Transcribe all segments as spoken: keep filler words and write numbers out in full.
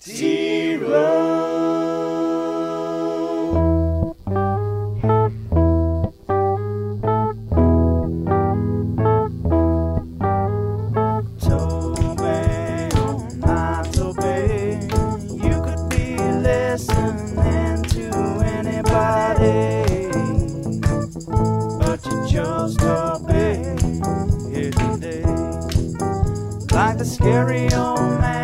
zero. Toby, oh my Toby, you could be listening to anybody, but you chose Toby here today, like the scary old man.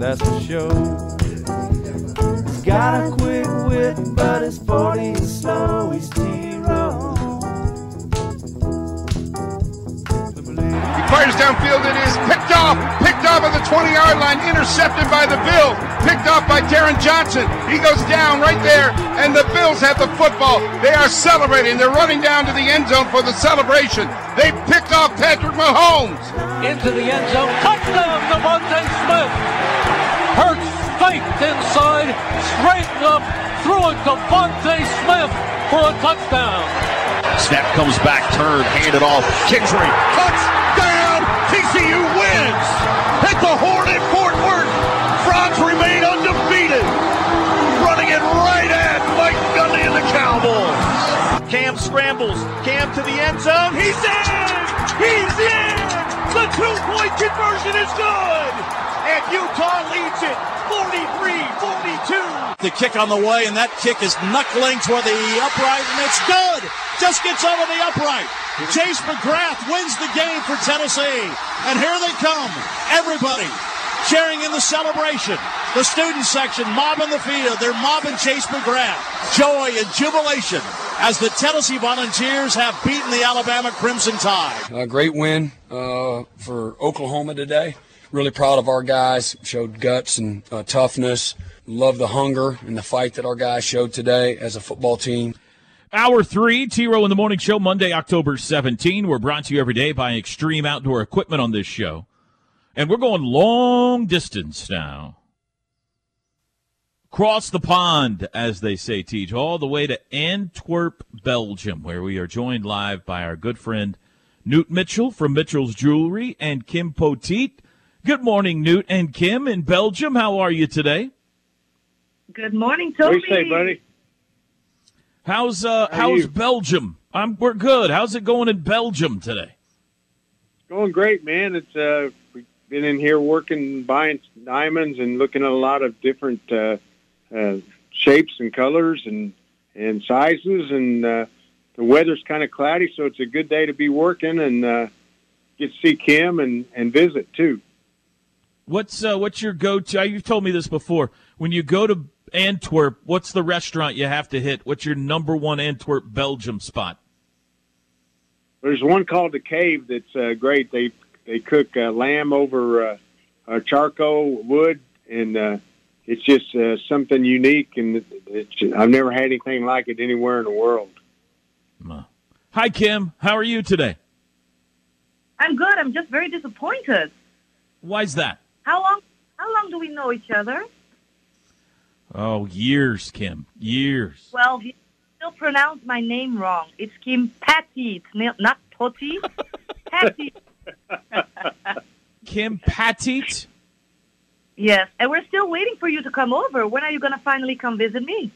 That's for sure. He's got a quick wit, but his forty is slow. He's zero. He fires downfield. It is picked off. Picked off at the twenty-yard line. Intercepted by the Bills. Picked off by Taron Johnson. He goes down right there, and the Bills have the football. They are celebrating. They're running down to the end zone for the celebration. They picked off Patrick Mahomes. Into the end zone. Touchdown, Devontae Smith. Hurts faked inside, straightened up, threw it to Devontae Smith for a touchdown. Snap comes back, turned, handed off, Kindry, touchdown, T C U wins! At the horn at Fort Worth, Frogs remain undefeated, running it right at Mike Gundy and the Cowboys. Cam scrambles, Cam to the end zone, he's in! He's in! The two-point conversion is good! And Utah leads it, forty-three forty-two. The kick on the way, and that kick is knuckling toward the upright, and it's good. Just gets over the upright. Chase McGrath wins the game for Tennessee. And here they come, everybody sharing in the celebration. The student section mobbing the field. They're mobbing Chase McGrath. Joy and jubilation as the Tennessee Volunteers have beaten the Alabama Crimson Tide. A great win uh, for Oklahoma today. Really proud of our guys, showed guts and uh, toughness. Love the hunger and the fight that our guys showed today as a football team. Hour three, T-Row in the Morning Show, Monday, October seventeenth. We're brought to you every day by Extreme Outdoor Equipment on this show. And we're going long distance now. Across the pond, as they say, Teach, all the way to Antwerp, Belgium, where we are joined live by our good friend Newt Mitchell from Mitchell's Jewelry and Kim Pateet. Good morning, Newt and Kim in Belgium. How are you today? Good morning, Toby. What do you say, buddy? How's uh, How how's you? Belgium? I'm we're good. How's it going in Belgium today? Going great, man. It's uh, we've been in here working, buying diamonds, and looking at a lot of different uh, uh, shapes and colors and and sizes. And uh, the weather's kind of cloudy, so it's a good day to be working and uh, get to see Kim and and visit too. What's uh, what's your go-to? You've told me this before. When you go to Antwerp, what's the restaurant you have to hit? What's your number one Antwerp, Belgium spot? There's one called The Cave that's uh, great. They they cook uh, lamb over uh, uh, charcoal wood, and uh, it's just uh, something unique. And it's just, I've never had anything like it anywhere in the world. Hi, Kim. How are you today? I'm good. I'm just very disappointed. Why is that? How long How long do we know each other? Oh, years, Kim. Years. Well, you still pronounce my name wrong. It's Kim Pateet, not Pateet. Pateet. Kim Pateet? Yes, and we're still waiting for you to come over. When are you going to finally come visit me?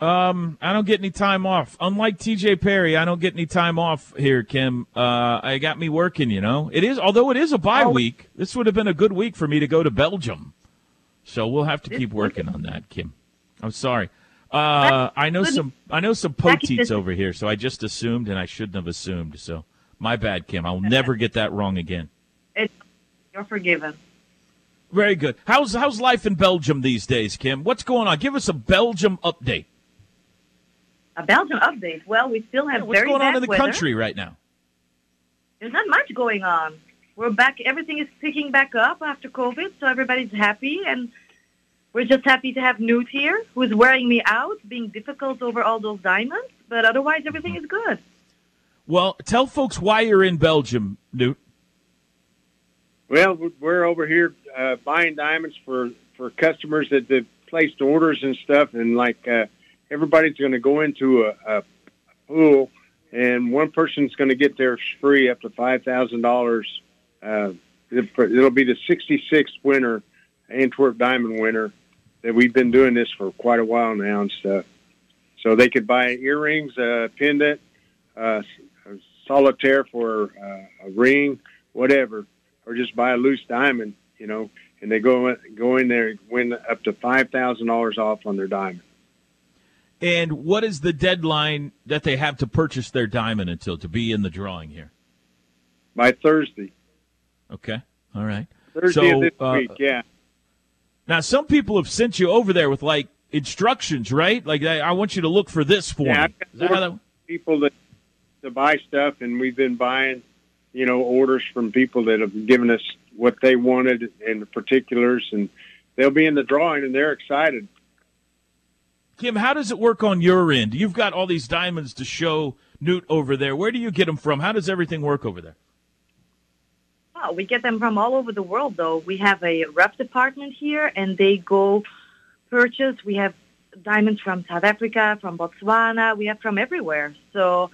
Um, I don't get any time off. Unlike T J Perry, I don't get any time off here, Kim. Uh, I got me working, you know. It is, although it is a bye oh. week. This would have been a good week for me to go to Belgium. So we'll have to this keep working week. on that, Kim. I'm sorry. Uh, I know some. I know some Pateets over here, so I just assumed, and I shouldn't have assumed. So my bad, Kim. I'll never get that wrong again. It's, you're forgiven. Very good. How's how's life in Belgium these days, Kim? What's going on? Give us a Belgium update. A Belgium update. Well, we still have yeah, what's very going bad on in the weather. Country right now? There's not much going on. We're back. Everything is picking back up after COVID, so everybody's happy, and we're just happy to have Newt here, who's wearing me out, being difficult over all those diamonds. But otherwise, everything is good. Well, tell folks why you're in Belgium, Newt. Well, we're over here uh, buying diamonds for, for customers that have placed orders and stuff. And, like, uh, everybody's going to go into a, a pool, and one person's going to get theirs free up to five thousand dollars. Uh, it'll be the sixty-sixth winner, Antwerp Diamond winner, that we've been doing this for quite a while now and stuff. So they could buy earrings, a pendant, a solitaire for a ring, whatever, or just buy a loose diamond, you know, and they go, go in there and win up to five thousand dollars off on their diamond. And what is the deadline that they have to purchase their diamond until to be in the drawing here? By Thursday. Okay. All right. Thursday so, of this uh, week, yeah. Now, some people have sent you over there with, like, instructions, right? Like, I, I want you to look for this for yeah, me. Is that how that... people that to buy stuff, and we've been buying, you know, orders from people that have given us what they wanted and the particulars, and they'll be in the drawing, and they're excited. Kim, how does it work on your end? You've got all these diamonds to show Newt over there. Where do you get them from? How does everything work over there? Well, we get them from all over the world, though. We have a rep department here, and they go purchase. We have diamonds from South Africa, from Botswana. We have from everywhere. So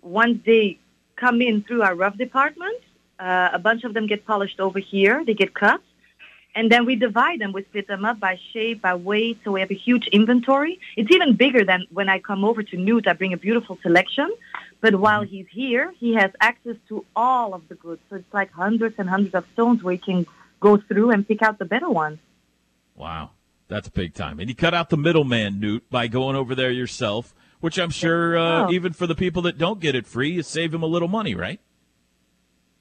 once they come in through our rep department, uh, a bunch of them get polished over here. They get cut. And then we divide them. We split them up by shape, by weight. So we have a huge inventory. It's even bigger than when I come over to Newt. I bring a beautiful selection. But while he's here, he has access to all of the goods. So it's like hundreds and hundreds of stones where he can go through and pick out the better ones. Wow. That's big time. And you cut out the middleman, Newt, by going over there yourself, which I'm sure uh, oh. even for the people that don't get it free, you save them a little money, right?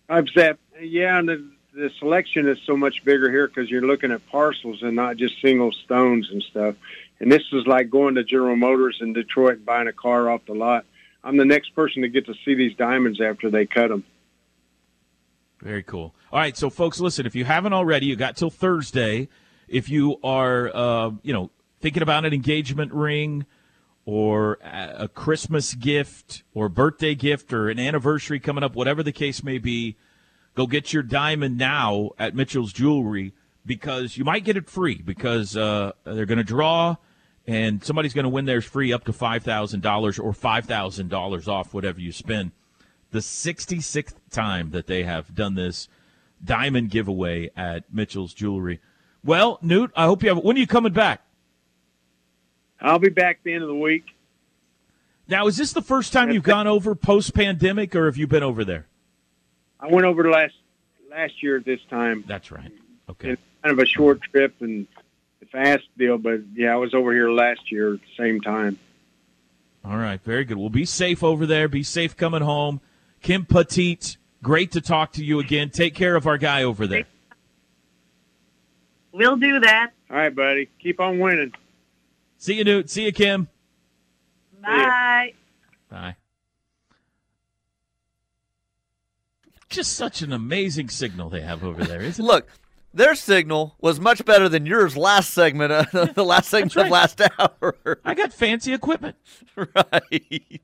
I've said, yeah, and the, the selection is so much bigger here because you're looking at parcels and not just single stones and stuff. And this is like going to General Motors in Detroit and buying a car off the lot. I'm the next person to get to see these diamonds after they cut them. Very cool. All right, so, folks, listen, if you haven't already, you got till Thursday. If you are, uh, you know, thinking about an engagement ring or a Christmas gift or birthday gift or an anniversary coming up, whatever the case may be, go get your diamond now at Mitchell's Jewelry because you might get it free because uh, they're going to draw and somebody's going to win theirs free up to five thousand dollars or five thousand dollars off whatever you spend. The sixty-sixth time that they have done this diamond giveaway at Mitchell's Jewelry. Well, Newt, I hope you have – when are you coming back? I'll be back the end of the week. Now, is this the first time you've gone over post-pandemic or have you been over there? I went over last last year at this time. That's right. Okay. It's kind of a short trip and a fast deal, but, yeah, I was over here last year at the same time. All right, very good. Well, be safe over there. Be safe coming home. Kim Pateet, great to talk to you again. Take care of our guy over there. We'll do that. All right, buddy. Keep on winning. See you, Newt. See you, Kim. Bye. Bye. Just such an amazing signal they have over there, isn't it? Look, their signal was much better than yours last segment, uh, the last segment right. of last hour. I got fancy equipment. Right.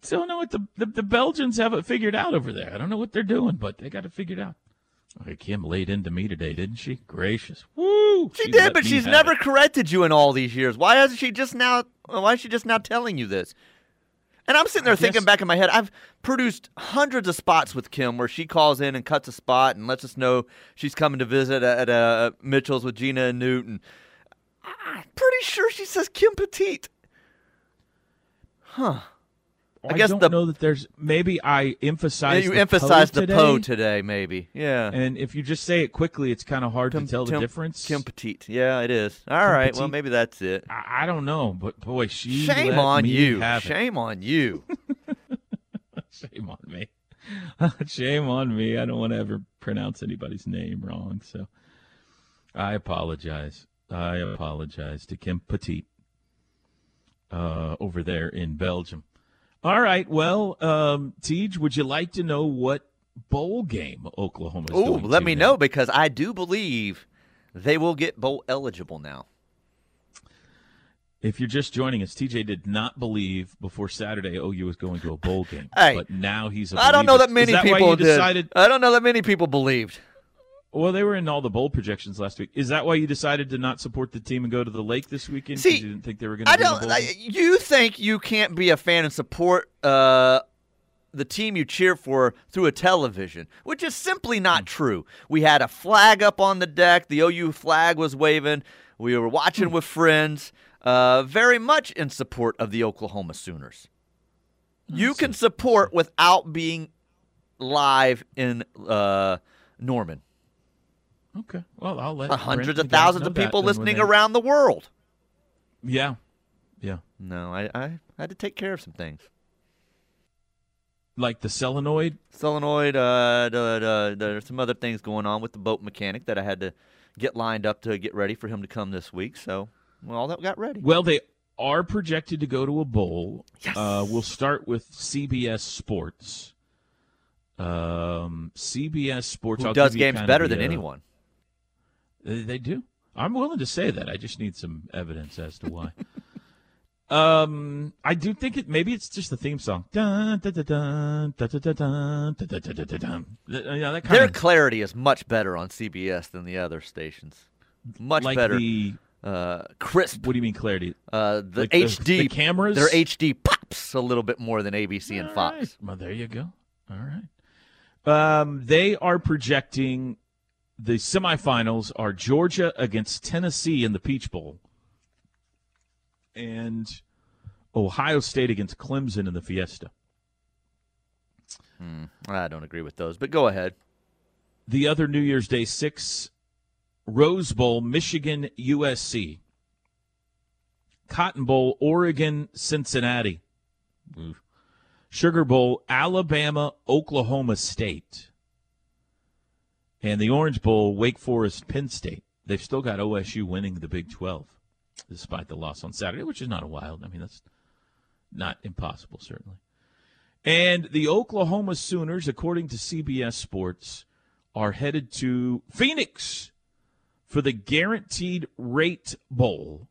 So I don't know what the, the, the Belgians have it figured out over there. I don't know what they're doing, but they got it figured out. Okay, Kim laid into me today, didn't she? Gracious. Woo! She, she did, but she's never it. corrected you in all these years. Why isn't she just now why is she just now telling you this? And I'm sitting there I thinking guess... back in my head, I've produced hundreds of spots with Kim where she calls in and cuts a spot and lets us know she's coming to visit at uh, Mitchell's with Gina and Newt. And I'm pretty sure she says Kim Pateet. Huh. I, I guess don't the, know that there's – maybe I emphasized you the emphasized po today, the po today maybe. Yeah. And if you just say it quickly, it's kind of hard Kim, to tell Kim, the difference. Kim Pateet. Yeah, it is. All Kim right. Pateet. Well, maybe that's it. I, I don't know, but, boy, she Shame let on me you. Have it. Shame on you. Shame on me. Shame on me. I don't want to ever pronounce anybody's name wrong. So I apologize. I apologize to Kim Pateet uh, over there in Belgium. All right, well, um, Tej, would you like to know what bowl game Oklahoma's Ooh, going to let me now? know because I do believe they will get bowl eligible now. If you're just joining us, T J did not believe before Saturday O U was going to a bowl game. Hey, but now he's a believer. I don't know that many that people did. Decided... I don't know that many people believed. Well, they were in all the bowl projections last week. Is that why you decided to not support the team and go to the lake this weekend? See, you didn't think they were going to. I don't. I, you think you can't be a fan and support uh, the team you cheer for through a television, which is simply not mm. true. We had a flag up on the deck. The O U flag was waving. We were watching mm. with friends. Uh, very much in support of the Oklahoma Sooners. You can support without being live in uh, Norman. Okay. Well, I'll let hundreds of thousands of people listening around the world. Yeah. Yeah. No, I, I had to take care of some things. Like the solenoid? Solenoid. Uh, the, the, there's some other things going on with the boat mechanic that I had to get lined up to get ready for him to come this week, so... Well, all that got ready. Well, they are projected to go to a bowl. Yes. Uh, we'll start with C B S Sports. Um, C B S Sports. Who I'll does games better the, than anyone. Uh, they do. I'm willing to say that. I just need some evidence as to why. um, I do think it. Maybe it's just the theme song. Dun, dun, dun, dun, dun, dun, dun, dun, dun. Yeah, that kind Their of... clarity is much better on C B S than the other stations. Much like better. The, Uh, crisp. What do you mean clarity? Uh, the like H D. The, the cameras? Their H D pops a little bit more than A B C All and Fox. Right. Well, there you go. All right. Um, they are projecting the semifinals are Georgia against Tennessee in the Peach Bowl and Ohio State against Clemson in the Fiesta. Hmm. I don't agree with those, but go ahead. The other New Year's Day six... Rose Bowl, Michigan, U S C. Cotton Bowl, Oregon, Cincinnati. Oof. Sugar Bowl, Alabama, Oklahoma State. And the Orange Bowl, Wake Forest, Penn State. They've still got O S U winning the Big twelve, despite the loss on Saturday, which is not a wild. I mean, that's not impossible, certainly. And the Oklahoma Sooners, according to C B S Sports, are headed to Phoenix for the Guaranteed Rate Bowl,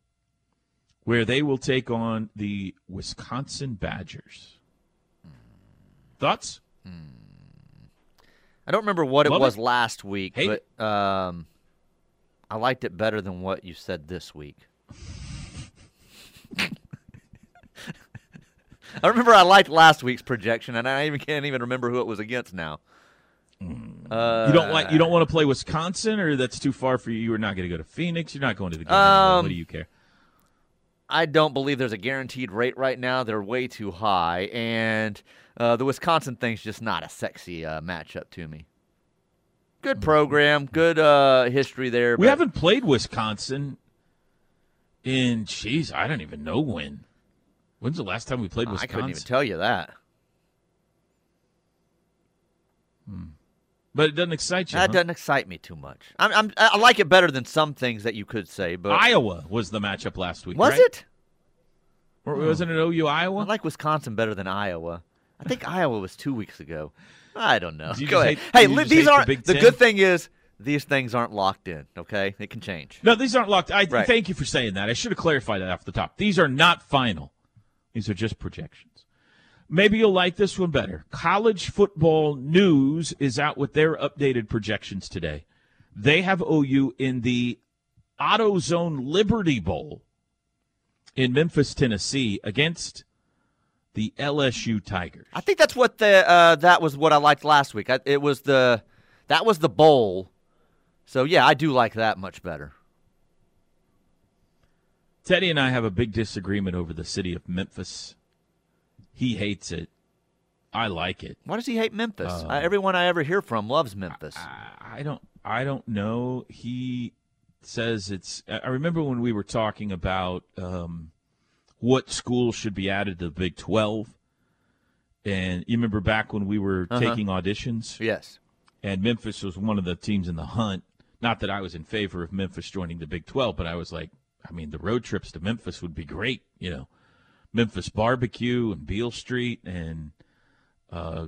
where they will take on the Wisconsin Badgers. Thoughts? I don't remember what Love it was it. last week, Hate but um, I liked it better than what you said this week. I remember I liked last week's projection, and I even can't even remember who it was against now. Uh, you don't like you don't want to play Wisconsin, or that's too far for you. You're not going to go to Phoenix. You're not going to the game. Um, what do you care? I don't believe there's a guaranteed rate right now. They're way too high, and uh, the Wisconsin thing's just not a sexy uh, matchup to me. Good program, good uh, history there. We but... haven't played Wisconsin in jeez, I don't even know when. When's the last time we played Wisconsin? I couldn't even tell you that. Hmm. But it doesn't excite you. That huh? doesn't excite me too much. I'm, I'm, I like it better than some things that you could say. But Iowa was the matchup last week. Was right? it? Or oh. wasn't it O U Iowa? I like Wisconsin better than Iowa. I think Iowa was two weeks ago. I don't know. Do Go ahead. Hate, hey, li- these aren't the, the good thing is these things aren't locked in. Okay, it can change. No, these aren't locked. I right. thank you for saying that. I should have clarified that off the top. These are not final. These are just projections. Maybe you'll like this one better. College Football News is out with their updated projections today. They have O U in the AutoZone Liberty Bowl in Memphis, Tennessee, against the L S U Tigers. I think that's what the uh, that was what I liked last week. I, it was the that was the bowl. So yeah, I do like that much better. Teddy and I have a big disagreement over the city of Memphis. He hates it. I like it. Why does he hate Memphis? Uh, I, everyone I ever hear from loves Memphis. I, I don't. I don't know. He says it's. I remember when we were talking about um, what schools should be added to the Big twelve, and you remember back when we were uh-huh. taking auditions. Yes. And Memphis was one of the teams in the hunt. Not that I was in favor of Memphis joining the Big twelve, but I was like, I mean, the road trips to Memphis would be great, you know. Memphis Barbecue and Beale Street and uh,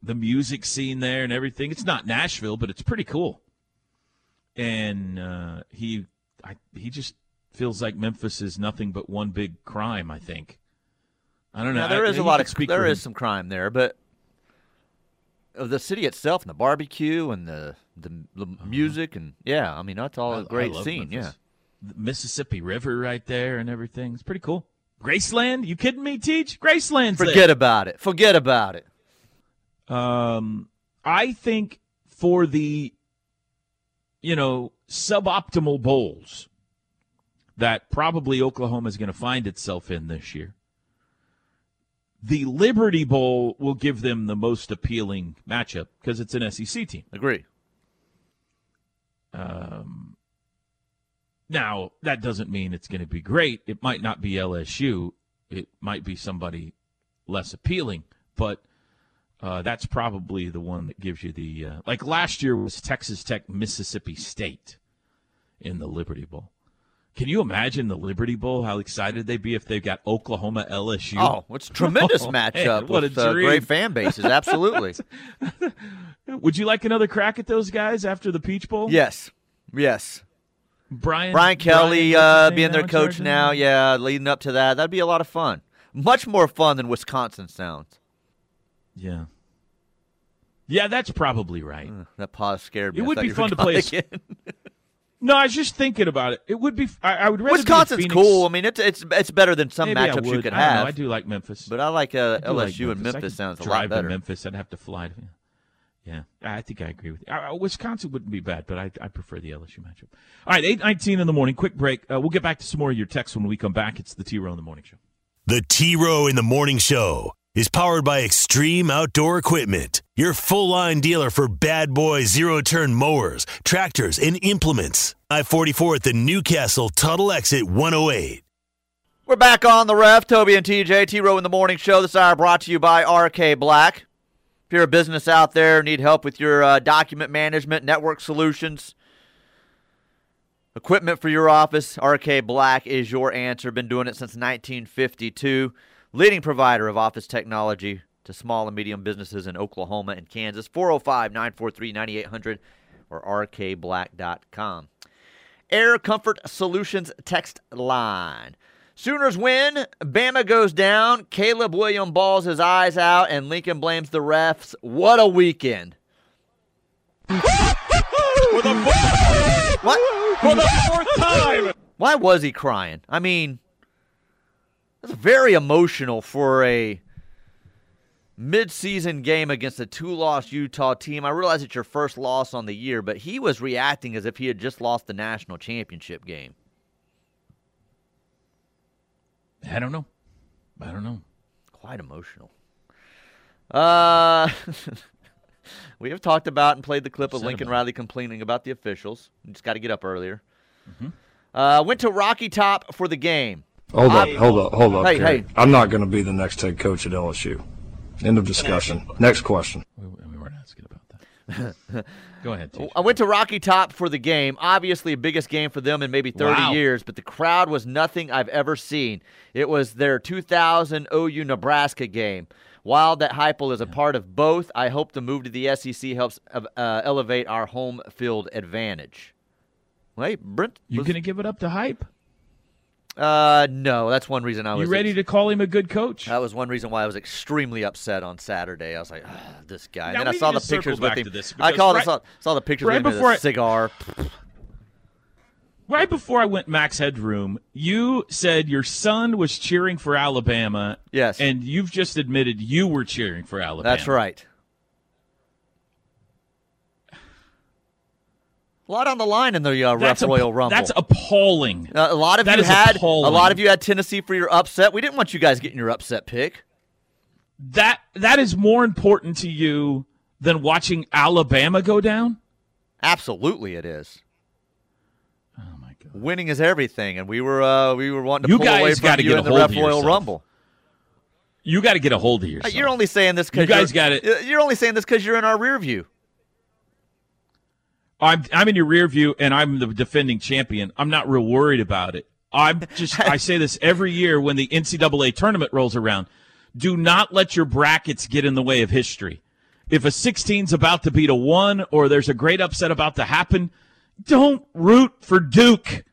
the music scene there and everything. It's not Nashville, but it's pretty cool. And uh, he I, he just feels like Memphis is nothing but one big crime, I think. I don't know. Now, there is I, a lot of there is some crime there, but the city itself and the barbecue and the the, the uh-huh. music and yeah, I mean that's all I, a great scene. Memphis. Yeah, the Mississippi River right there and everything. It's pretty cool. Graceland? You kidding me, Teach? Graceland's Forget there. about it. Forget about it. Um, I think for the you know suboptimal bowls that probably Oklahoma is going to find itself in this year, the Liberty Bowl will give them the most appealing matchup because it's an S E C team. Agree. Um, now, that doesn't mean it's going to be great. It might not be L S U. It might be somebody less appealing. But uh, that's probably the one that gives you the uh, – like last year was Texas Tech, Mississippi State in the Liberty Bowl. Can you imagine the Liberty Bowl, how excited they'd be if they've got Oklahoma, L S U? Oh, it's a tremendous oh, matchup man, what with uh, great fan bases, absolutely. Would you like another crack at those guys after the Peach Bowl? Yes, yes. Brian, Brian Kelly Brian, uh, being their coach now, yeah, leading up to that. That'd be a lot of fun. Much more fun than Wisconsin sounds. Yeah. Yeah, that's probably right. Uh, that pause scared me. It I would be fun to play again. No, I was just thinking about it. It would be. I, I would rather. Wisconsin's cool. I mean, it's it's it's better than some Maybe matchups you could I have. Don't know. I do like Memphis, but I like uh, I L S U like Memphis. and Memphis. Sounds a lot better. To Memphis, I'd have to fly to. Yeah, I think I agree with you. Uh, Wisconsin wouldn't be bad, but I I prefer the L S U matchup. All right, eight nineteen in the morning. Quick break. Uh, we'll get back to some more of your texts when we come back. It's the T Row in the Morning Show. The T Row in the Morning Show is powered by Extreme Outdoor Equipment, your full-line dealer for bad boy zero-turn mowers, tractors, and implements. I forty-four at the Newcastle Tuttle Exit one oh eight. We're back on the ref. Toby and T J, T-Row in the Morning Show. This hour brought to you by R K Black. If you're a business out there, need help with your uh, document management, network solutions, equipment for your office, R K Black is your answer. Been doing it since nineteen fifty-two. Leading provider of office technology to small and medium businesses in Oklahoma and Kansas. four oh five, nine four three, nine eight hundred or r k black dot com. Air Comfort Solutions text line. Sooners win. Bama goes down. Caleb Williams balls his eyes out, and Lincoln blames the refs. What a weekend. For the fourth, what? For the fourth time. Why was he crying? I mean... That's very emotional for a midseason game against a two-loss Utah team. I realize it's your first loss on the year, but he was reacting as if he had just lost the national championship game. I don't know. I don't know. Quite emotional. Uh, we have talked about and played the clip of Lincoln Riley complaining about the officials. You just got to get up earlier. Mm-hmm. Uh, went to Rocky Top for the game. Hold up, hold up, hold up. Hey, hey. I'm not going to be the next head coach at L S U. End of discussion. Next question. We, we weren't asking about that. Go ahead, T J. I went to Rocky Top for the game. Obviously, biggest game for them in maybe thirty wow. years, but the crowd was nothing I've ever seen. It was their two thousand O U Nebraska game. While that Heupel is a yeah. part of both, I hope the move to the S E C helps uh, elevate our home field advantage. Wait, Brent? You going to give it up to Hype? Uh, no, that's one reason I was... You ready ex- to call him a good coach? That was one reason why I was extremely upset on Saturday. I was like, oh, this guy. Now and then I saw the pictures with him. I called, right, I saw, saw the pictures right with him with a cigar. I, right before I went Max Headroom, you said your son was cheering for Alabama. Yes. And you've just admitted you were cheering for Alabama. That's right. A lot on the line in the uh, Rough Royal Rumble. That's appalling. Uh, a lot of that you had appalling. A lot of you had Tennessee for your upset. We didn't want you guys getting your upset pick. That that is more important to you than watching Alabama go down? Absolutely, it is. Oh my God! Winning is everything, and we were uh, we were wanting to you pull away from you in the Rough Royal Rumble. You got to get a hold of yourself. You're only saying this because you guys got it. You're only saying this because you're in our rear view. I'm I'm in your rear view, and I'm the defending champion. I'm not real worried about it. I'm just I say this every year when the N C double A tournament rolls around. Do not let your brackets get in the way of history. If a sixteen's about to beat a one or there's a great upset about to happen, don't root for Duke.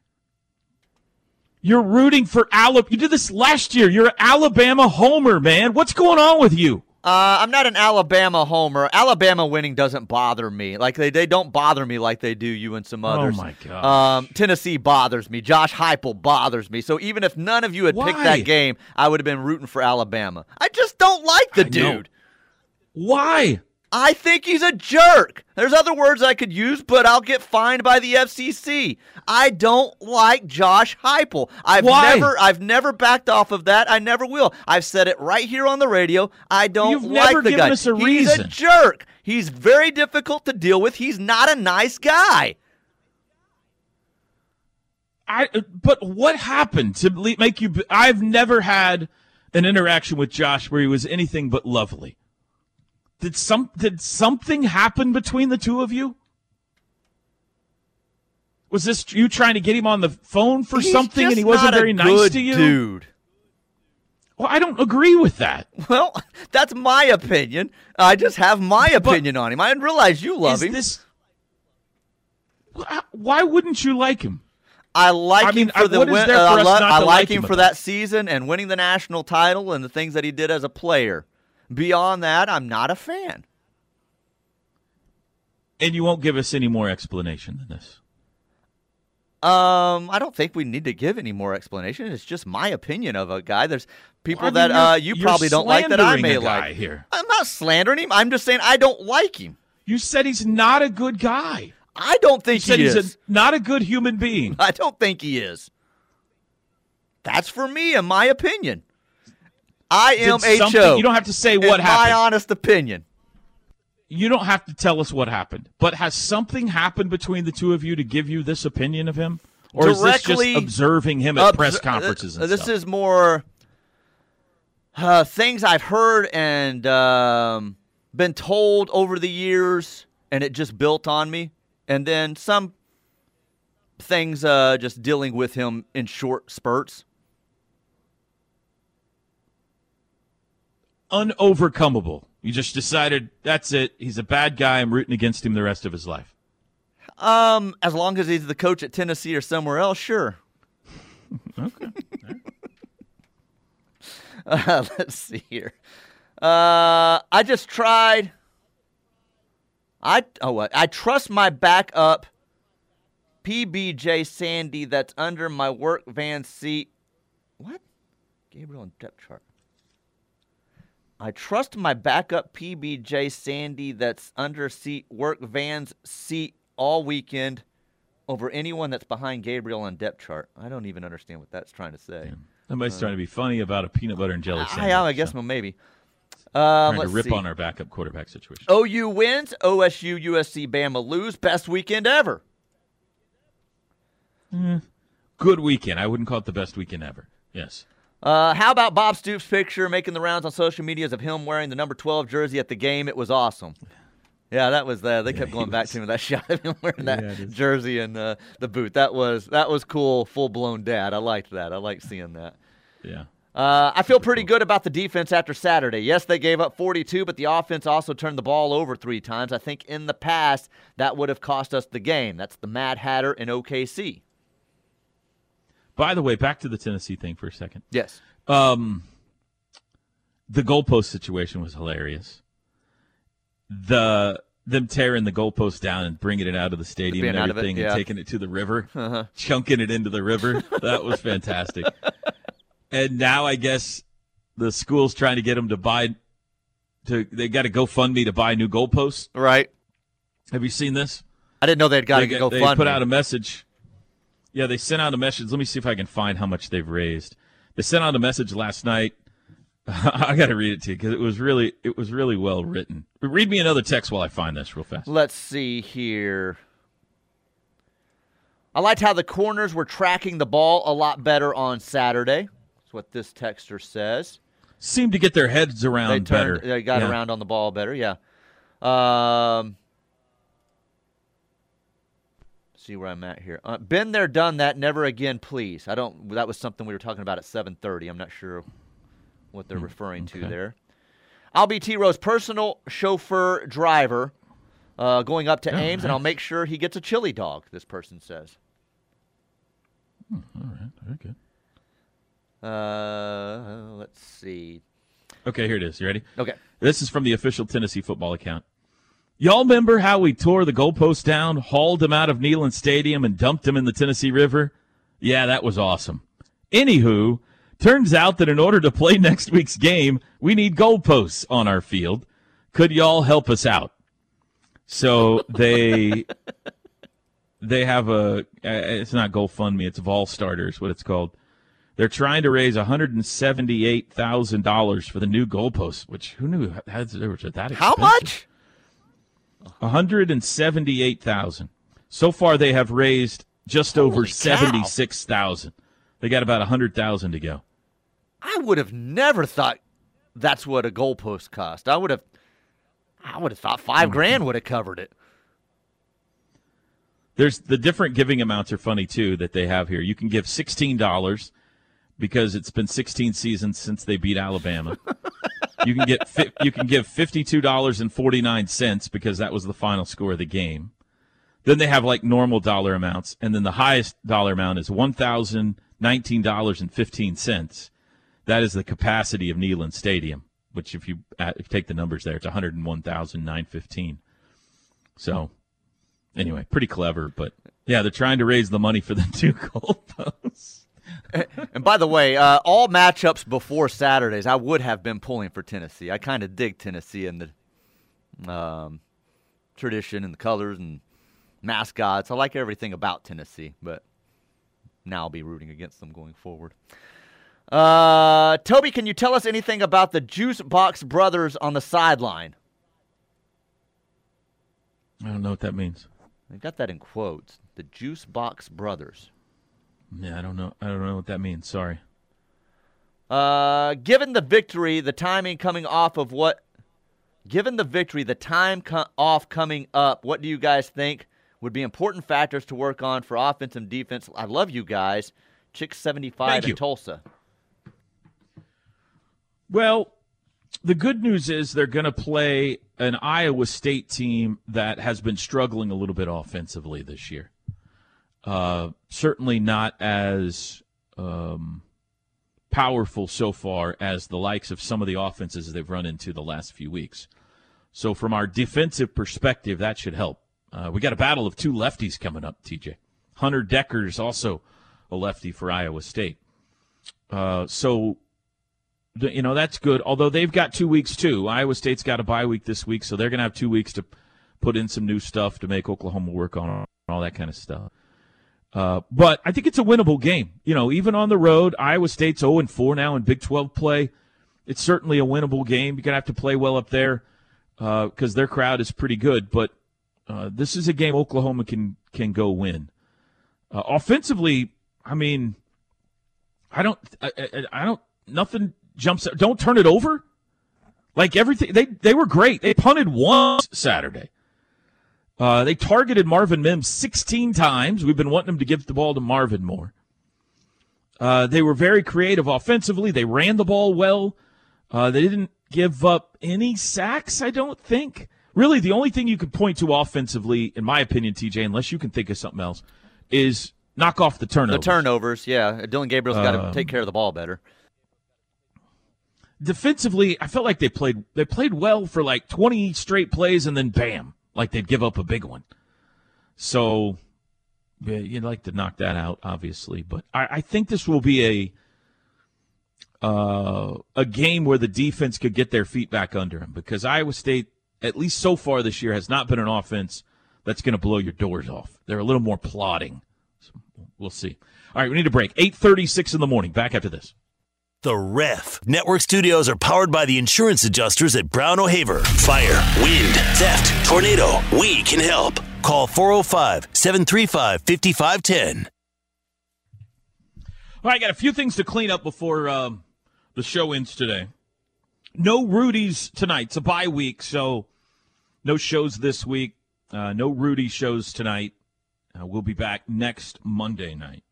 You're rooting for Alabama. You did this last year. You're an Alabama homer, man. What's going on with you? Uh, I'm not an Alabama homer. Alabama winning doesn't bother me. Like, they, they don't bother me like they do you and some others. Oh, my God. Um, Tennessee bothers me. Josh Heupel bothers me. So even if none of you had Why? picked that game, I would have been rooting for Alabama. I just don't like the I dude. Know. Why? I think he's a jerk. There's other words I could use, but I'll get fined by the F C C. I don't like Josh Heupel. I've Why? never I've never backed off of that. I never will. I've said it right here on the radio. I don't You've like never the given guy. Us a he's reason. a jerk. He's very difficult to deal with. He's not a nice guy. I but what happened to make you I've never had an interaction with Josh where he was anything but lovely. Did some did something happen between the two of you? Was this you trying to get him on the phone for He's something and he wasn't very nice to you? Dude. Well, I don't agree with that. Well, that's my opinion. I just have my opinion but on him. I didn't realize you love him. This, why wouldn't you like him? I like I mean, him for the win. For uh, I, lo- I like, like him for that season and winning the national title and the things that he did as a player. Beyond that, I'm not a fan. And you won't give us any more explanation than this? Um, I don't think we need to give any more explanation. It's just my opinion of a guy. There's people well, I mean, that uh, you probably don't like that I may like. Here. I'm not slandering him. I'm just saying I don't like him. You said he's not a good guy. I don't think you he is. You said he's a, not a good human being. I don't think he is. That's for me in my opinion. I am H O. You don't have to say what happened. My honest opinion. You don't have to tell us what happened. But has something happened between the two of you to give you this opinion of him? Or Directly is this just observing him at obs- press conferences and this stuff? This is more uh, things I've heard and um, been told over the years, and it just built on me. And then some things uh, just dealing with him in short spurts. Unovercomable. You just decided that's it. He's a bad guy. I'm rooting against him the rest of his life. Um, as long as he's the coach at Tennessee or somewhere else, sure. Okay. uh, let's see here. Uh, I just tried. I oh what? I trust my backup P B J Sandy that's under my work van seat. What? Gabriel and depth chart. I trust my backup P B J Sandy that's under seat, work van's seat all weekend over anyone that's behind Gabriel on depth chart. I don't even understand what that's trying to say. Yeah. Somebody's uh, trying to be funny about a peanut butter and jelly sandwich. I, I guess, so. well, maybe. Uh, trying let's to rip see. on our backup quarterback situation. O U wins, O S U, U S C, Bama lose. Best weekend ever. Mm, good weekend. I wouldn't call it the best weekend ever. Yes. Uh, how about Bob Stoops' picture making the rounds on social medias of him wearing the number twelve jersey at the game? It was awesome. Yeah, that was uh, they yeah, kept going back was... to me that shot of him wearing that yeah, jersey and uh, the boot. That was that was cool, full blown dad. I liked that. I liked seeing that. Yeah. Uh, I feel pretty good about the defense after Saturday. Yes, they gave up forty-two, but the offense also turned the ball over three times. I think in the past that would have cost us the game. That's the Mad Hatter in O K C. By the way, back to the Tennessee thing for a second. Yes. Um, the goalpost situation was hilarious. The them tearing the goalpost down and bringing it out of the stadium Being and everything it, yeah. and taking it to the river, uh-huh. chunking it into the river. That was fantastic. And now I guess the school's trying to get them to buy to they got a GoFundMe to buy new goalposts. Right. Have you seen this? I didn't know they'd got to GoFundMe. They put me. out a message. Yeah, they sent out a message. Let me see if I can find how much they've raised. They sent out a message last night. I got to read it to you because it was really, it was really well written. Read me another text while I find this real fast. Let's see here. I liked how the corners were tracking the ball a lot better on Saturday. That's what this texter says. Seemed to get their heads around they turned, better. They got yeah. around on the ball better. Yeah. Um. See where I'm at here. Uh, been there, done that. Never again, please. I don't. That was something we were talking about at seven thirty. I'm not sure what they're referring okay. to there. I'll be T. Rowe's personal chauffeur driver uh, going up to oh, Ames, nice. and I'll make sure he gets a chili dog. This person says. Hmm, all right, very good. Uh, let's see. Okay, here it is. You ready? Okay. This is from the official Tennessee football account. Y'all remember how we tore the goalpost down, hauled them out of Neyland Stadium, and dumped them in the Tennessee River? Yeah, that was awesome. Anywho, turns out that in order to play next week's game, we need goalposts on our field. Could y'all help us out? So they they have a, it's not GoFundMe, it's Volstarters, what it's called. They're trying to raise one hundred seventy-eight thousand dollars for the new goalposts, which who knew that expensive? How much? one hundred seventy-eight thousand dollars. So far they have raised just Holy over seventy-six thousand dollars. They got about one hundred thousand dollars to go. I would have never thought that's what a goalpost cost. I would have I would have thought five grand would have covered it. There's the different giving amounts are funny too that they have here. You can give sixteen dollars because it's been sixteen seasons since they beat Alabama. You can get fi- you can give fifty-two dollars and forty-nine cents because that was the final score of the game. Then they have like normal dollar amounts, and then the highest dollar amount is one thousand nineteen dollars and fifteen cents. That is the capacity of Neyland Stadium, which if you take the numbers there, it's one hundred one thousand nine hundred fifteen. So anyway, pretty clever, but yeah, they're trying to raise the money for the two goalposts. And by the way, uh, all matchups before Saturdays, I would have been pulling for Tennessee. I kind of dig Tennessee and the um, tradition and the colors and mascots. I like everything about Tennessee, but now I'll be rooting against them going forward. Uh, Toby, can you tell us anything about the Juice Box Brothers on the sideline? I don't know what that means. They've got that in quotes. The Juice Box Brothers. Yeah, I don't know. I don't know what that means. Sorry. Uh, given the victory, the timing coming off of what? Given the victory, the time co- off coming up. What do you guys think would be important factors to work on for offense and defense? I love you guys. Chick seventy-five in Tulsa. Well, the good news is they're going to play an Iowa State team that has been struggling a little bit offensively this year. Uh, certainly not as um, powerful so far as the likes of some of the offenses they've run into the last few weeks. So from our defensive perspective, that should help. Uh, we got a battle of two lefties coming up, T J. Hunter Decker is also a lefty for Iowa State. Uh, so, you know, that's good, although they've got two weeks too. Iowa State's got a bye week this week, so they're going to have two weeks to put in some new stuff to make Oklahoma work on all that kind of stuff. Uh, but I think it's a winnable game. You know, even on the road, Iowa State's oh and four now in Big twelve play. It's certainly a winnable game. You're going to have to play well up there because uh, their crowd is pretty good. But uh, this is a game Oklahoma can can go win. Uh, offensively, I mean, I don't, I, I, I don't, nothing jumps out. Don't turn it over. Like everything, they they were great. They punted once Saturday. Uh, they targeted Marvin Mims sixteen times. We've been wanting them to give the ball to Marvin more. Uh, they were very creative offensively. They ran the ball well. Uh, they didn't give up any sacks, I don't think. Really, the only thing you could point to offensively, in my opinion, T J, unless you can think of something else, is knock off the turnovers. The turnovers, yeah. Dylan Gabriel's got to um, take care of the ball better. Defensively, I felt like they played they played well for like twenty straight plays, and then bam. Like they'd give up a big one. So yeah, you'd like to knock that out, obviously. But I, I think this will be a uh, a game where the defense could get their feet back under them because Iowa State, at least so far this year, has not been an offense that's going to blow your doors off. They're a little more plodding. So we'll see. All right, we need a break. eight thirty-six in the morning. Back after this. The Ref. Network studios are powered by the insurance adjusters at Brown O'Haver. Fire, wind, theft, tornado. We can help. Call four oh five, seven three five, five five one oh. All right, I got a few things to clean up before um, the show ends today. No Rudy's tonight. It's a bye week, so no shows this week. Uh, no Rudy shows tonight. Uh, we'll be back next Monday night.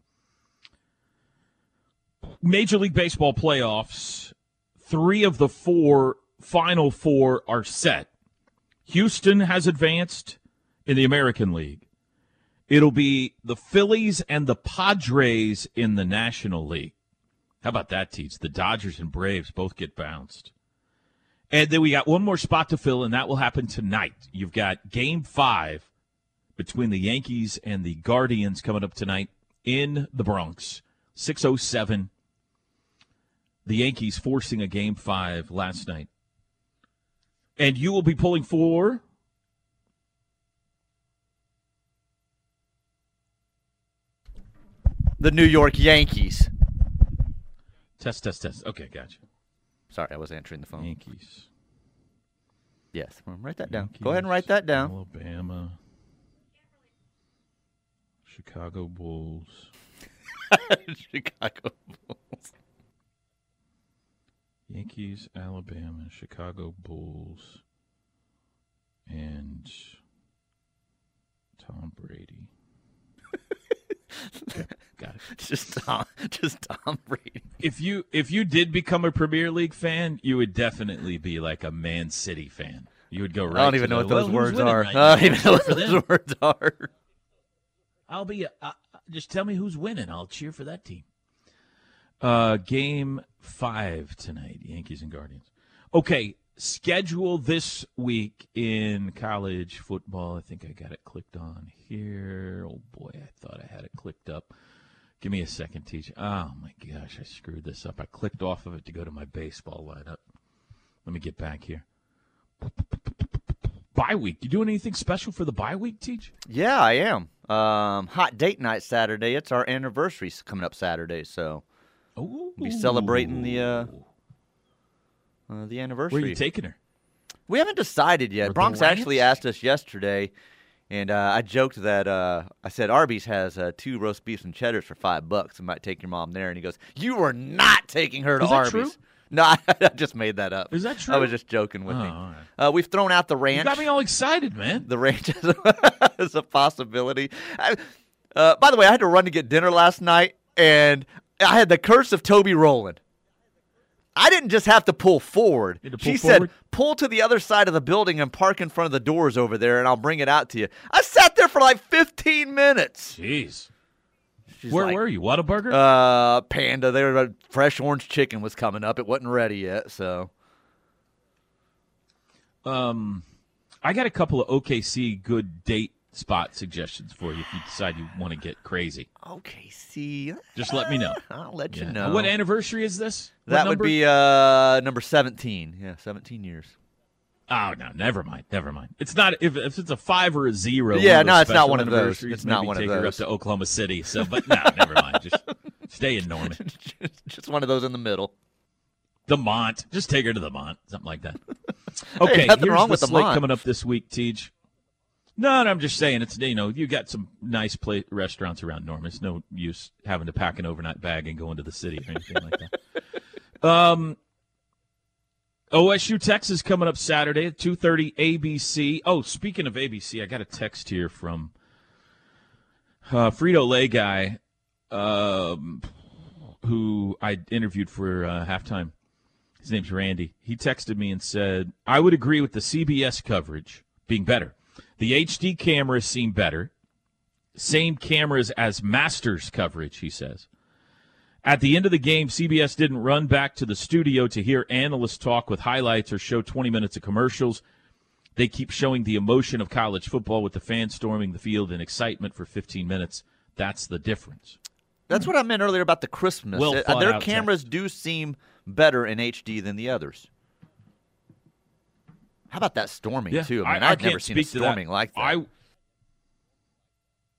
Major League Baseball playoffs, three of the four final four are set. Houston has advanced in the American League. It'll be the Phillies and the Padres in the National League. How about that, Teats? The Dodgers and Braves both get bounced. And then we got one more spot to fill, and that will happen tonight. You've got Game five between the Yankees and the Guardians coming up tonight in the Bronx, six oh seven. The Yankees forcing a Game five last night. And you will be pulling for... the New York Yankees. Test, test, test. Okay, gotcha. Sorry, I wasn't answering the phone. Yankees. Yes, write that down. Yankees, go ahead and write that down. Alabama. Chicago Bulls. Chicago Bulls. Yankees, Alabama, Chicago Bulls, and Tom Brady. Okay, got it. Just Tom, just Tom Brady. If you if you did become a Premier League fan, you would definitely be like a Man City fan. You would go right. I don't even know what those words are. I don't even know what those words are. I'll be. Uh, just tell me who's winning. I'll cheer for that team. Uh, game five tonight, Yankees and Guardians. Okay, schedule this week in college football. I think I got it clicked on here. Oh, boy, I thought I had it clicked up. Give me a second, teacher. Oh, my gosh, I screwed this up. I clicked off of it to go to my baseball lineup. Let me get back here. Bye week. You doing anything special for the bye week, Teach? Yeah, I am. Um, hot date night Saturday. It's our anniversary coming up Saturday, so we'll be celebrating the uh, uh, the anniversary. Where are you taking her? We haven't decided yet. For Bronx actually asked us yesterday, and uh, I joked that uh, I said Arby's has uh, two roast beefs and cheddars for five bucks. I might take your mom there. And he goes, "You are not taking her to Arby's." Is that true? No, I, I just made that up. Is that true? I was just joking with oh, me. All right. uh, we've thrown out the ranch. You got me all excited, man. The ranch is a, is a possibility. I, uh, by the way, I had to run to get dinner last night, and I had the curse of Toby Rowland. I didn't just have to pull forward. To pull she forward? Said, pull to the other side of the building and park in front of the doors over there, and I'll bring it out to you. I sat there for like fifteen minutes. Jeez. She's Where like, were you? Whataburger? Uh, Panda. They were, uh, fresh orange chicken was coming up. It wasn't ready yet, so. Um, I got a couple of O K C good date spot suggestions for you if you decide you want to get crazy. O K C. Just let me know. I'll let yeah. you know. What anniversary is this? That would be uh, number seventeen. Yeah, seventeen years. Oh, no, never mind, never mind. It's not if, if it's a five or a zero. Yeah, no, it's not one of those. It's not one of those. Take her up to Oklahoma City. So, but no, never mind. Just stay in Norman. just, just one of those in the middle. The Mont. Just take her to the Mont. Something like that. Okay, hey, nothing here's wrong the with the Mont coming up this week, Teej. No, no, I'm just saying it's you know you got some nice play restaurants around Norman. It's no use having to pack an overnight bag and go into the city or anything like that. Um. O S U Texas coming up Saturday at two thirty A B C. Oh, speaking of A B C, I got a text here from uh, Frito-Lay guy um, who I interviewed for uh, halftime. His name's Randy. He texted me and said, I would agree with the C B S coverage being better. The H D cameras seem better. Same cameras as Masters coverage, he says. At the end of the game, C B S didn't run back to the studio to hear analysts talk with highlights or show twenty minutes of commercials. They keep showing the emotion of college football with the fans storming the field in excitement for fifteen minutes. That's the difference. That's what I meant earlier about the Christmas. Well thought Their out cameras text. do seem better in H D than the others. How about that storming, yeah, too? I mean, I, I've I never seen a storming that. like that. I,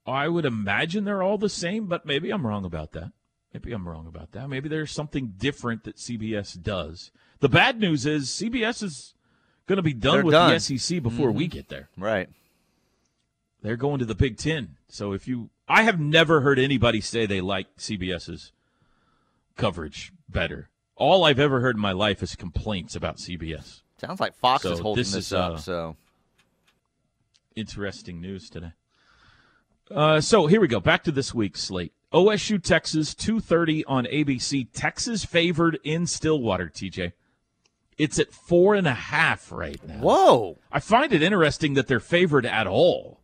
I would imagine they're all the same, but maybe I'm wrong about that. Maybe I'm wrong about that. Maybe there's something different that C B S does. The bad news is C B S is going to be done They're with done. the S E C before mm-hmm. we get there. Right. They're going to the Big Ten. So if you – I have never heard anybody say they like CBS's coverage better. All I've ever heard in my life is complaints about C B S. Sounds like Fox so is holding this, this is, up. Uh, so interesting news today. Uh, so here we go. Back to this week's slate. O S U Texas two thirty on A B C. Texas favored in Stillwater. T J, it's at four and a half right now. Whoa! I find it interesting that they're favored at all,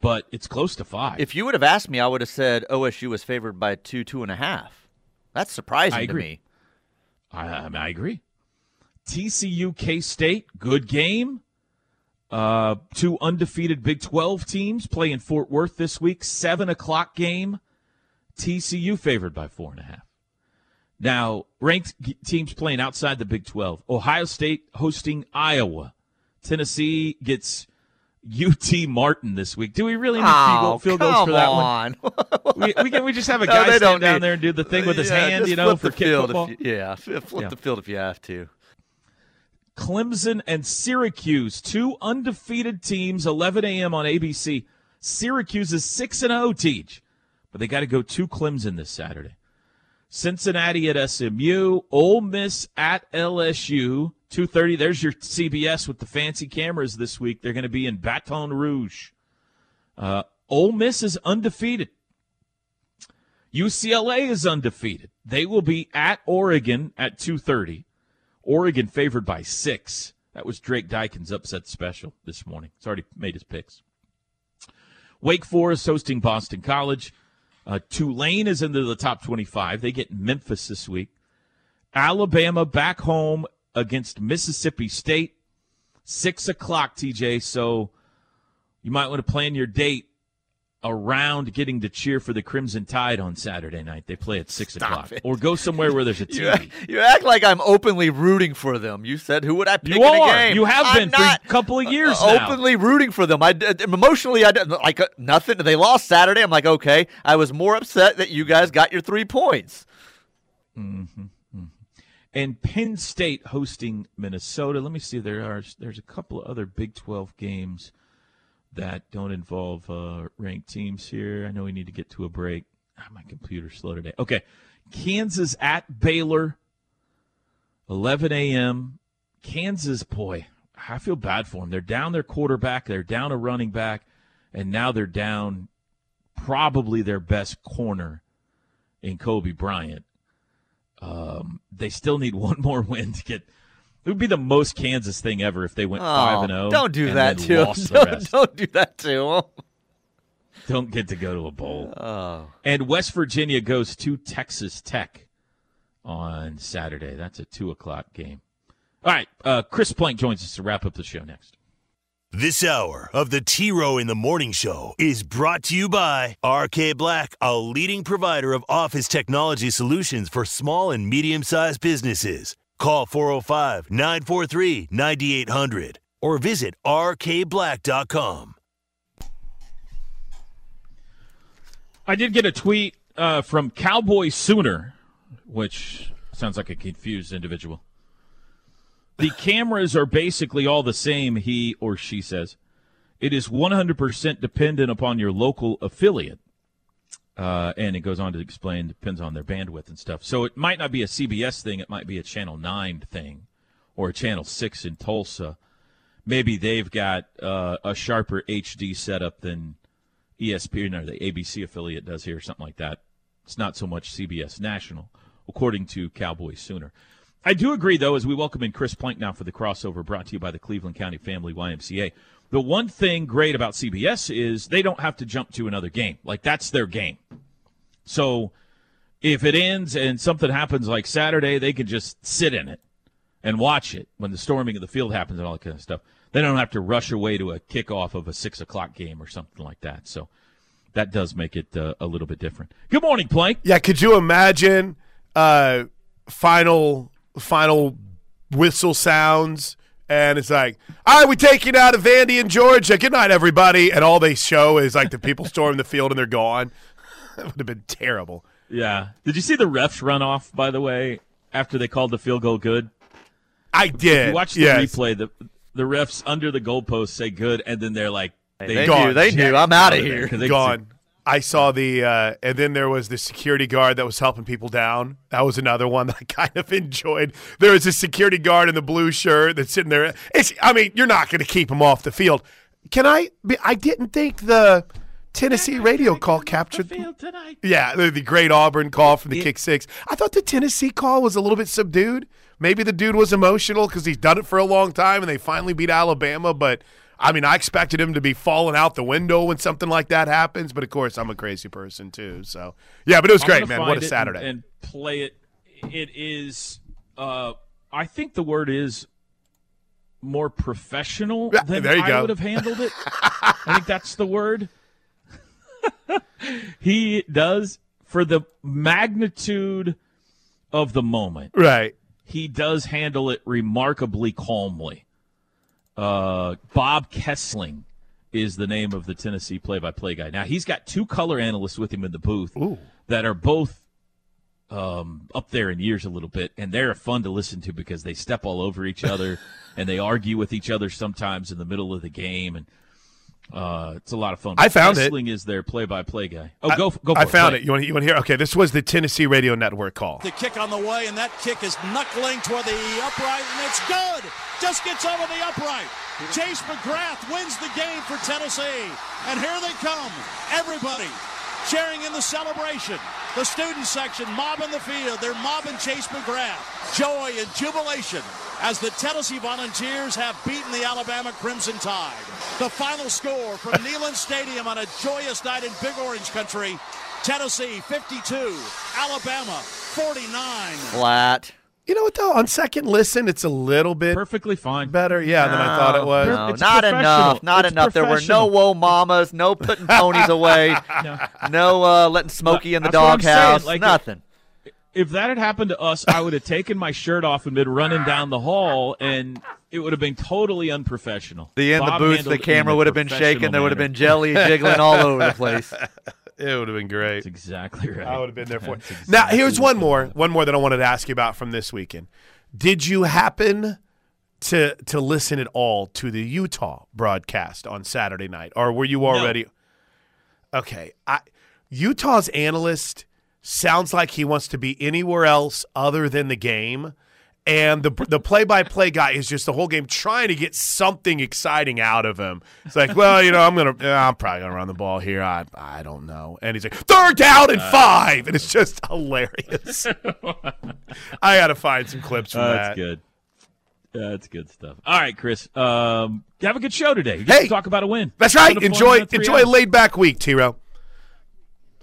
but it's close to five. If you would have asked me, I would have said O S U was favored by two, two and a half. That's surprising I agree. to me. I, I, mean, I agree. T C U, K-State, good game. Uh, two undefeated Big twelve teams play in Fort Worth this week. seven o'clock game. T C U favored by four and a half. Now, ranked teams playing outside the Big twelve. Ohio State hosting Iowa. Tennessee gets U T Martin this week. Do we really need oh, field goals for that on. one? we, we can we just have a no, guy stand down need... there and do the thing with his yeah, hand, you know, for kick football? You, yeah, flip yeah. the field if you have to. Clemson and Syracuse, two undefeated teams, eleven a.m. on A B C. Syracuse is six and oh, Teach, but they got to go to Clemson this Saturday. Cincinnati at S M U, Ole Miss at L S U, two thirty. There's your C B S with the fancy cameras this week. They're going to be in Baton Rouge. Uh, Ole Miss is undefeated. U C L A is undefeated. They will be at Oregon at two thirty. Oregon favored by six. That was Drake Dykins' upset special this morning. He's already made his picks. Wake Forest hosting Boston College. Uh, Tulane is into the top twenty-five. They get Memphis this week. Alabama back home against Mississippi State. six o'clock, T J. So you might want to plan your date around getting to cheer for the Crimson Tide on Saturday night. They play at six Stop o'clock. It. Or go somewhere where there's a T V. You act, you act like I'm openly rooting for them. You said, who would I pick you in are. a game? You have I'm been for a couple of years uh, now. Openly rooting for them. I, uh, emotionally, I like uh, nothing. They lost Saturday. I'm like, okay. I was more upset that you guys got your three points. Mm-hmm. Mm-hmm. And Penn State hosting Minnesota. Let me see. There are There's a couple of other Big twelve games that don't involve uh, ranked teams here. I know we need to get to a break. Oh, my computer's slow today. Okay, Kansas at Baylor, eleven a.m. Kansas, boy, I feel bad for them. They're down their quarterback. They're down a running back. And now they're down probably their best corner in Kobe Bryant. Um, they still need one more win to get – it would be the most Kansas thing ever if they went five and zero. Don't do that to him. Don't, don't do that to him. Don't get to go to a bowl. Oh. And West Virginia goes to Texas Tech on Saturday. That's a two o'clock game. All right, uh, Chris Plank joins us to wrap up the show next. This hour of the T-Row in the Morning Show is brought to you by R K Black, a leading provider of office technology solutions for small and medium-sized businesses. Call four oh five, nine four three, nine eight hundred or visit r k black dot com. I did get a tweet uh, from Cowboy Sooner, which sounds like a confused individual. The cameras are basically all the same, he or she says. It is one hundred percent dependent upon your local affiliate. Uh, and it goes on to explain, depends on their bandwidth and stuff. So it might not be a C B S thing. It might be a Channel nine thing or a Channel six in Tulsa. Maybe they've got uh, a sharper H D setup than E S P N or the A B C affiliate does here, something like that. It's not so much C B S National, according to Cowboy Sooner. I do agree, though, as we welcome in Chris Plank now for the crossover brought to you by the Cleveland County Family Y M C A. The one thing great about C B S is they don't have to jump to another game. Like, that's their game. So if it ends and something happens like Saturday, they can just sit in it and watch it when the storming of the field happens and all that kind of stuff. They don't have to rush away to a kickoff of a six o'clock game or something like that. So that does make it uh, a little bit different. Good morning, Plank. Yeah, could you imagine uh, final final whistle sounds? And it's like, all right, we take you now to Vandy and Georgia. Good night, everybody. And all they show is, like, the people storm the field and they're gone. That would have been terrible. Yeah. Did you see the refs run off, by the way, after they called the field goal good? I did. If you watch the yes. replay, the the refs under the goalpost say good, and then they're like, they, they gone. Knew. They knew. I'm out of here. They gone. See- I saw the uh, – and then there was the security guard that was helping people down. That was another one that I kind of enjoyed. There was a security guard in the blue shirt that's sitting there. It's, I mean, you're not going to keep him off the field. Can I – I didn't think the Tennessee radio call captured – yeah, the great Auburn call from the yeah. Kick Six. I thought the Tennessee call was a little bit subdued. Maybe the dude was emotional because he's done it for a long time and they finally beat Alabama, but – I mean, I expected him to be falling out the window when something like that happens, but of course, I'm a crazy person too. So, yeah, but it was I'm great, man. What a Saturday! And, and play it, it is, uh, I think the word is more professional than there you I go. would have handled it. I think that's the word. He does, for the magnitude of the moment, right? He does handle it remarkably calmly. Uh, Bob Kessling is the name of the Tennessee play-by-play guy. Now, he's got two color analysts with him in the booth Ooh. that are both um, up there in years a little bit, and they're fun to listen to because they step all over each other and they argue with each other sometimes in the middle of the game, and Uh, it's a lot of fun. I found it. Kessling is their play-by-play guy. Oh, I, go, go for I it. I found Play. it. You want to, you want to hear? Okay, this was the Tennessee Radio Network call. The kick on the way, and that kick is knuckling toward the upright, and it's good. Just gets over the upright. Chase McGrath wins the game for Tennessee. And here they come, everybody sharing in the celebration. The student section mobbing the field. They're mobbing Chase McGrath. Joy and jubilation as the Tennessee Volunteers have beaten the Alabama Crimson Tide. The final score from Neyland Stadium on a joyous night in Big Orange Country, Tennessee fifty-two, Alabama forty-nine. Flat. You know what, though? On second listen, it's a little bit perfectly fine. Better, yeah, no, than I thought it was. No, it's not enough. Not it's enough. There were no whoa mamas, no putting ponies away, no, no uh, letting Smokey well, in the doghouse, like, nothing. If, if that had happened to us, I would have taken my shirt off and been running down the hall, and it would have been totally unprofessional. The in Bob the booth, the camera would have been shaking. Manner. There would have been jelly jiggling all over the place. It would have been great. That's exactly right. I would have been there for it. Exactly now, here's one more, one more that I wanted to ask you about from this weekend. Did you happen to to listen at all to the Utah broadcast on Saturday night, or were you already? No. Okay. I, Utah's analyst sounds like he wants to be anywhere else other than the game, and the the play-by-play guy is just the whole game trying to get something exciting out of him. It's like, well, you know, I'm gonna, I'm probably gonna run the ball here. I, I don't know. And he's like, third down and five, and it's just hilarious. I gotta find some clips from uh, that. That's good. That's good stuff. All right, Chris. Um, have a good show today. You hey, to talk about a win. That's right. Enjoy, enjoy hours. a laid-back week, T-Row.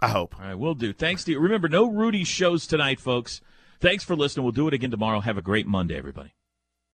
I hope. All right, we'll do. Thanks to you. Remember, no Rudy shows tonight, folks. Thanks for listening. We'll do it again tomorrow. Have a great Monday, everybody.